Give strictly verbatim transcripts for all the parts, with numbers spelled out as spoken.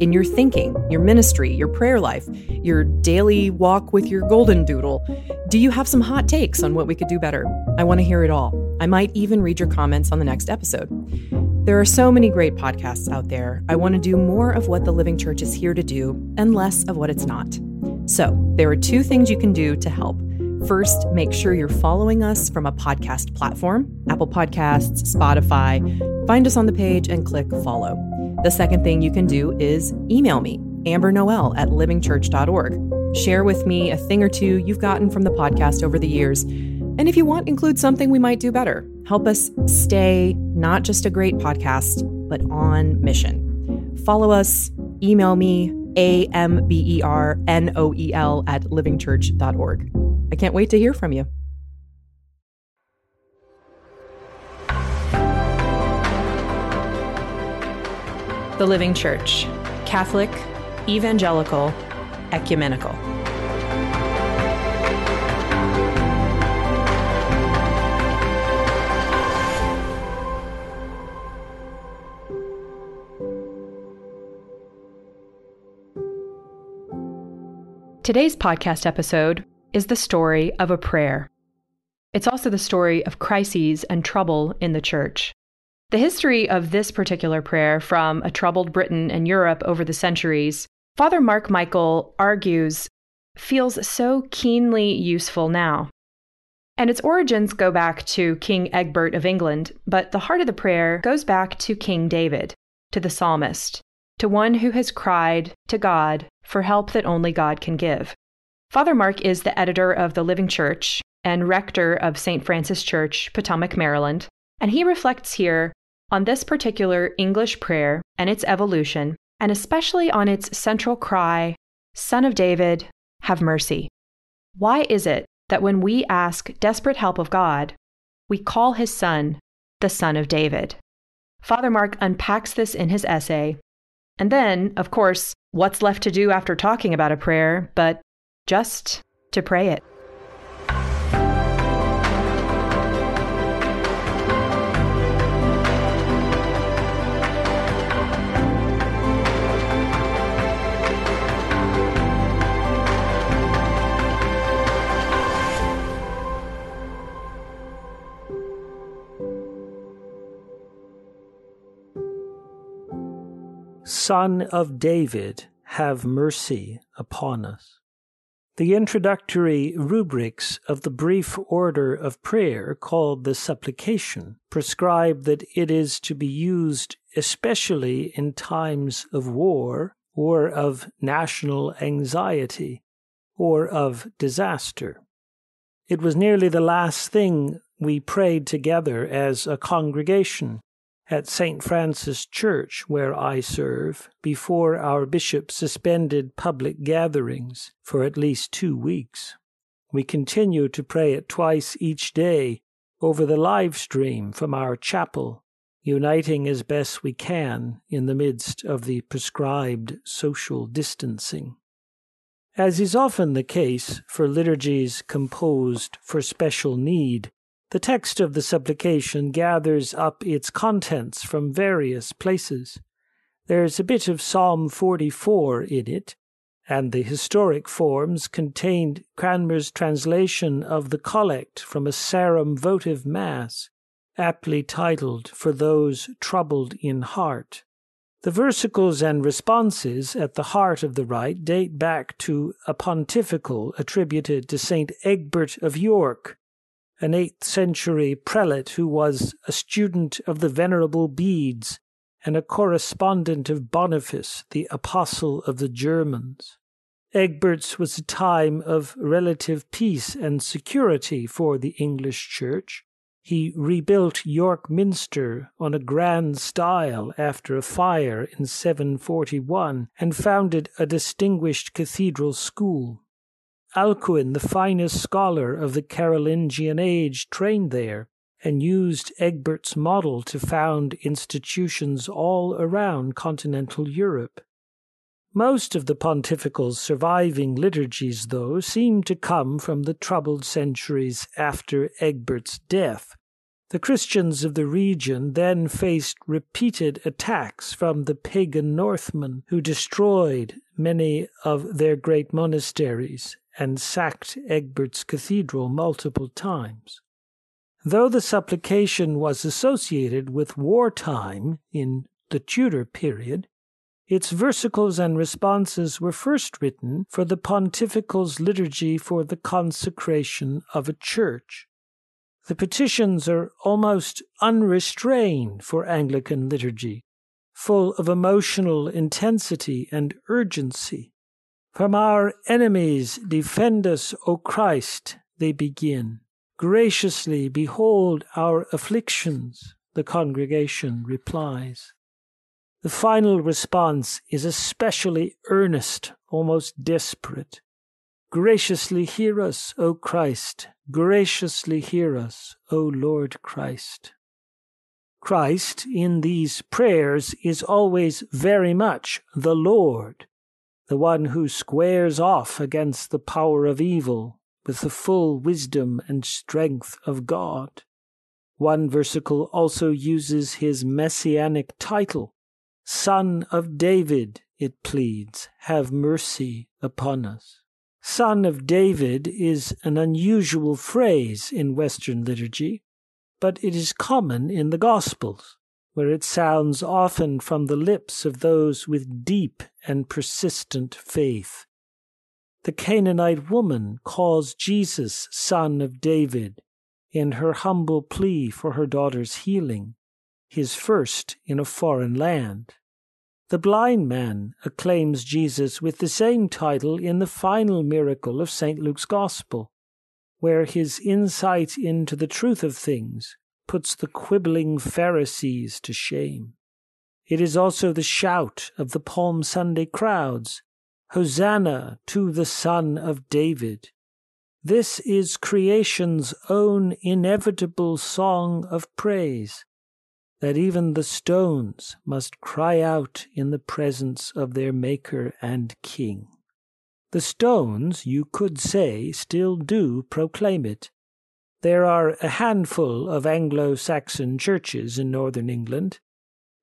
in your thinking, your ministry, your prayer life, your daily walk with your golden doodle? Do you have some hot takes on what we could do better? I want to hear it all. I might even read your comments on the next episode. There are so many great podcasts out there. I want to do more of what the Living Church is here to do and less of what it's not. So there are two things you can do to help. First, make sure you're following us from a podcast platform, Apple Podcasts, Spotify. Find us on the page and click follow. The second thing you can do is email me, ambernoel at livingchurch dot org. Share with me a thing or two you've gotten from the podcast over the years. And if you want, include something we might do better. Help us stay not just a great podcast, but on mission. Follow us, email me, A M B E R N O E L at livingchurch dot org. I can't wait to hear from you. The Living Church, Catholic, Evangelical, Ecumenical. Today's podcast episode is the story of a prayer. It's also the story of crises and trouble in the church. The history of this particular prayer from a troubled Britain and Europe over the centuries, Father Mark Michael argues, feels so keenly useful now. And its origins go back to King Egbert of England, but the heart of the prayer goes back to King David, to the psalmist, to one who has cried to God for help that only God can give. Father Mark is the editor of The Living Church and rector of Saint Francis Church, Potomac, Maryland, and he reflects here on this particular English prayer and its evolution, and especially on its central cry, Son of David, have mercy. Why is it that when we ask desperate help of God, we call his son the Son of David? Father Mark unpacks this in his essay, and then, of course, what's left to do after talking about a prayer, but just to pray it. Son of David, have mercy upon us. The introductory rubrics of the brief order of prayer called the supplication prescribe that it is to be used especially in times of war or of national anxiety or of disaster. It was nearly the last thing we prayed together as a congregation at Saint Francis Church, where I serve, before our bishop suspended public gatherings for at least two weeks. We continue to pray it twice each day over the live stream from our chapel, uniting as best we can in the midst of the prescribed social distancing. As is often the case for liturgies composed for special need, the text of the supplication gathers up its contents from various places. There's a bit of Psalm forty-four in it, and the historic forms contained Cranmer's translation of the collect from a Sarum votive mass, aptly titled For Those Troubled in Heart. The versicles and responses at the heart of the rite date back to a pontifical attributed to Saint Egbert of York, an eighth century prelate who was a student of the Venerable Bedes and a correspondent of Boniface, the apostle of the Germans. Egbert's was a time of relative peace and security for the English Church, He rebuilt York Minster on a grand style after a fire in seven forty-one and founded a distinguished cathedral school. Alcuin, the finest scholar of the Carolingian age, trained there and used Egbert's model to found institutions all around continental Europe. Most of the pontifical's surviving liturgies, though, seem to come from the troubled centuries after Egbert's death. The Christians of the region then faced repeated attacks from the pagan Northmen, who destroyed many of their great monasteries and sacked Egbert's cathedral multiple times. Though the supplication was associated with wartime in the Tudor period, its versicles and responses were first written for the pontifical's liturgy for the consecration of a church. The petitions are almost unrestrained for Anglican liturgy, full of emotional intensity and urgency. "From our enemies defend us, O Christ," they begin. "Graciously behold our afflictions," the congregation replies. The final response is especially earnest, almost desperate. "Graciously hear us, O Christ, graciously hear us, O Lord Christ." Christ in these prayers is always very much the Lord, the one who squares off against the power of evil with the full wisdom and strength of God. One versicle also uses his messianic title. "Son of David," it pleads, "have mercy upon us." Son of David is an unusual phrase in Western liturgy, but it is common in the Gospels, where it sounds often from the lips of those with deep and persistent faith. The Canaanite woman calls Jesus Son of David in her humble plea for her daughter's healing, his first in a foreign land. The blind man acclaims Jesus with the same title in the final miracle of Saint Luke's Gospel, where his insight into the truth of things puts the quibbling Pharisees to shame. It is also the shout of the Palm Sunday crowds, "Hosanna to the Son of David." This is creation's own inevitable song of praise, that even the stones must cry out in the presence of their Maker and King. The stones, you could say, still do proclaim it. There are a handful of Anglo-Saxon churches in northern England.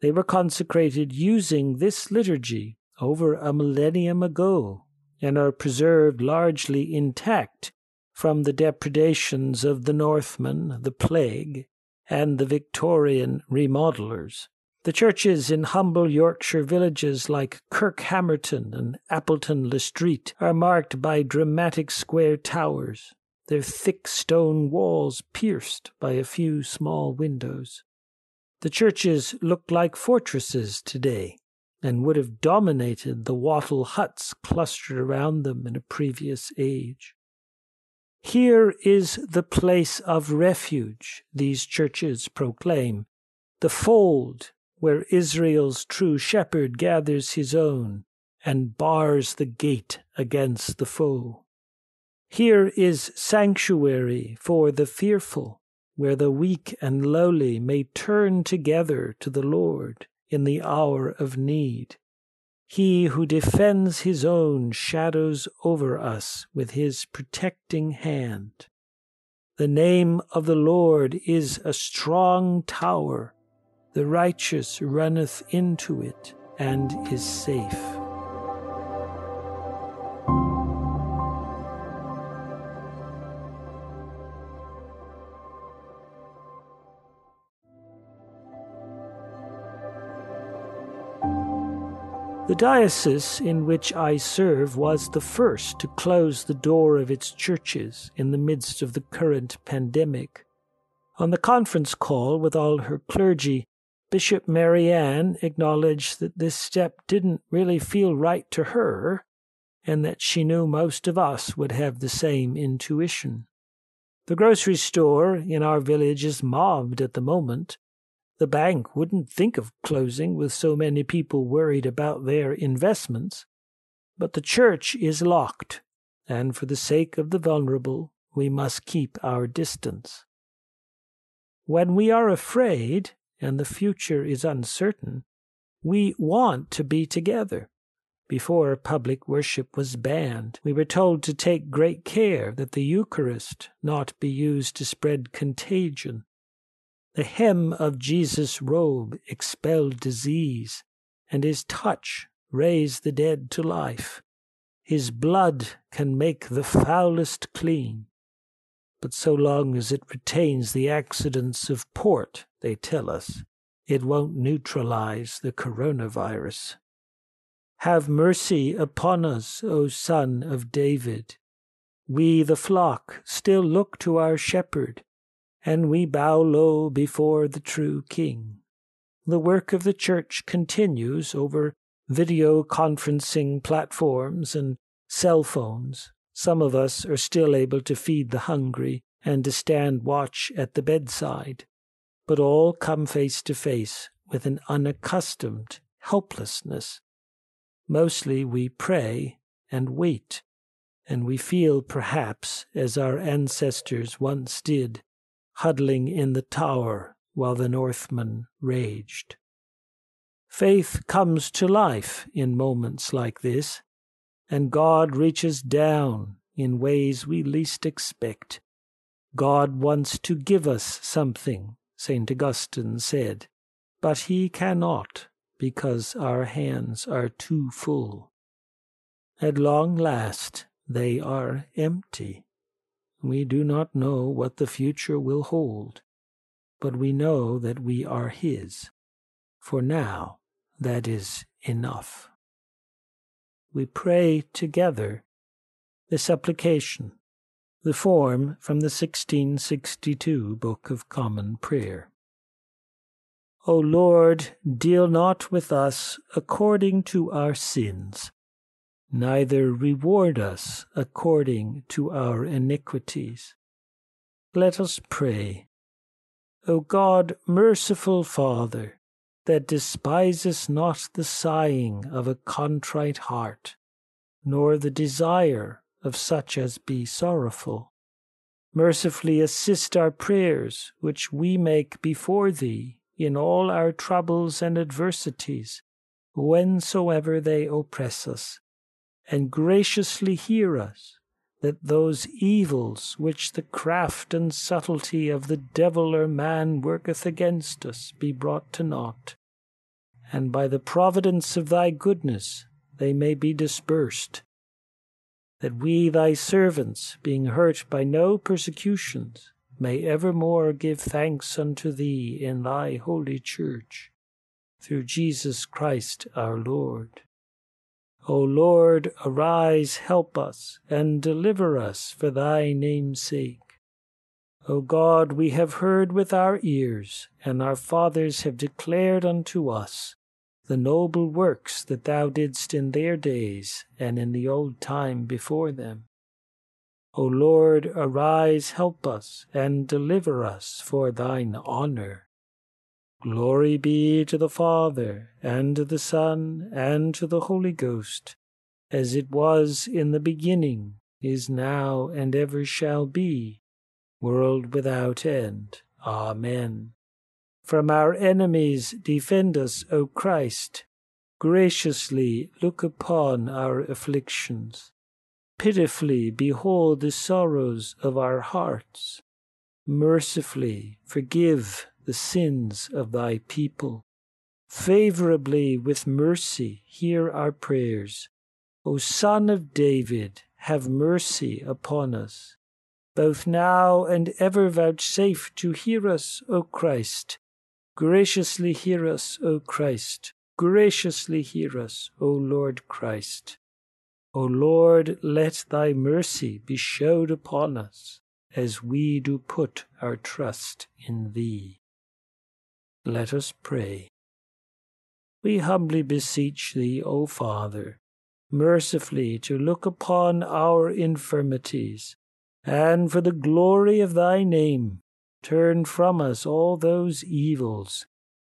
They were consecrated using this liturgy over a millennium ago and are preserved largely intact from the depredations of the Northmen, the plague, and the Victorian remodelers. The churches in humble Yorkshire villages like Kirk Hammerton and Appleton-le-Street are marked by dramatic square towers, their thick stone walls pierced by a few small windows. The churches look like fortresses today and would have dominated the wattle huts clustered around them in a previous age. "Here is the place of refuge," these churches proclaim, "the fold where Israel's true shepherd gathers his own and bars the gate against the foe. Here is sanctuary for the fearful, where the weak and lowly may turn together to the Lord in the hour of need. He who defends his own shadows over us with his protecting hand. The name of the Lord is a strong tower. The righteous runneth into it and is safe." The diocese in which I serve was the first to close the door of its churches in the midst of the current pandemic. On the conference call with all her clergy, Bishop Marianne acknowledged that this step didn't really feel right to her, and that she knew most of us would have the same intuition. The grocery store in our village is mobbed at the moment. The bank wouldn't think of closing with so many people worried about their investments. But the church is locked, and for the sake of the vulnerable, we must keep our distance. When we are afraid, and the future is uncertain, we want to be together. Before public worship was banned, we were told to take great care that the Eucharist not be used to spread contagion. The hem of Jesus' robe expelled disease, and his touch raised the dead to life. His blood can make the foulest clean. But so long as it retains the accidents of port, they tell us, it won't neutralize the coronavirus. Have mercy upon us, O Son of David. We, the flock, still look to our shepherd, and we bow low before the true King. The work of the Church continues over video conferencing platforms and cell phones. Some of us are still able to feed the hungry and to stand watch at the bedside, but all come face to face with an unaccustomed helplessness. Mostly we pray and wait, and we feel perhaps as our ancestors once did, huddling in the tower while the Northmen raged. Faith comes to life in moments like this, and God reaches down in ways we least expect. God wants to give us something, Saint Augustine said, but he cannot, because our hands are too full. At long last, they are empty. We do not know what the future will hold, but we know that we are his. For now, that is enough. We pray together. The supplication, the form from the sixteen sixty-two Book of Common Prayer. O Lord, deal not with us according to our sins, neither reward us according to our iniquities. Let us pray. O God, merciful Father, that despisest not the sighing of a contrite heart, nor the desire of such as be sorrowful. Mercifully assist our prayers, which we make before thee, in all our troubles and adversities, whensoever they oppress us, and graciously hear us, that those evils which the craft and subtlety of the devil or man worketh against us be brought to naught, and by the providence of thy goodness they may be dispersed, that we thy servants, being hurt by no persecutions, may evermore give thanks unto thee in thy holy church, through Jesus Christ our Lord. O Lord, arise, help us, and deliver us for thy name's sake. O God, we have heard with our ears, and our fathers have declared unto us the noble works that thou didst in their days and in the old time before them. O Lord, arise, help us, and deliver us for thine honor. Glory be to the Father, and to the Son, and to the Holy Ghost, as it was in the beginning, is now, and ever shall be, world without end. Amen. From our enemies defend us, O Christ. Graciously look upon our afflictions. Pitifully behold the sorrows of our hearts. Mercifully forgive the sins of thy people. Favorably with mercy hear our prayers. O Son of David, have mercy upon us. Both now and ever vouchsafe to hear us, O Christ. Graciously hear us, O Christ. Graciously hear us, O Lord Christ. O Lord, let thy mercy be showed upon us, as we do put our trust in thee. Let us pray. We humbly beseech thee, O Father, mercifully to look upon our infirmities, and for the glory of thy name, turn from us all those evils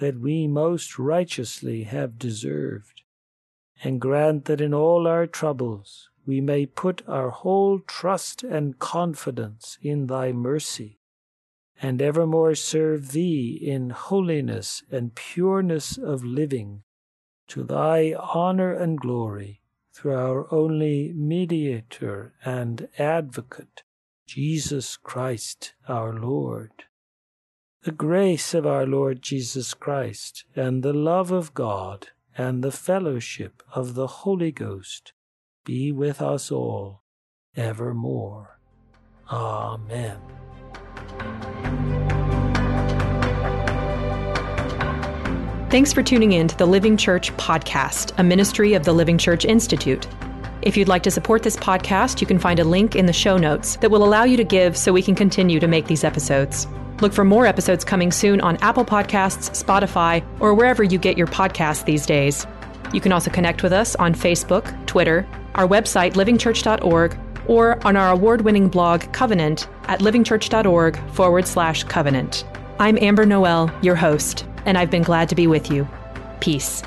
that we most righteously have deserved, and grant that in all our troubles we may put our whole trust and confidence in thy mercy, and evermore serve thee in holiness and pureness of living, to thy honor and glory, through our only mediator and advocate, Jesus Christ our Lord. The grace of our Lord Jesus Christ, and the love of God, and the fellowship of the Holy Ghost be with us all evermore. Amen. Thanks for tuning in to the Living Church Podcast, a ministry of the Living Church Institute. If you'd like to support this podcast, you can find a link in the show notes that will allow you to give so we can continue to make these episodes. Look for more episodes coming soon on Apple Podcasts, Spotify, or wherever you get your podcasts these days. You can also connect with us on Facebook, Twitter, our website, living church dot org, or on our award-winning blog, Covenant, at livingchurch.org forward slash covenant. I'm Amber Noel, your host, and I've been glad to be with you. Peace.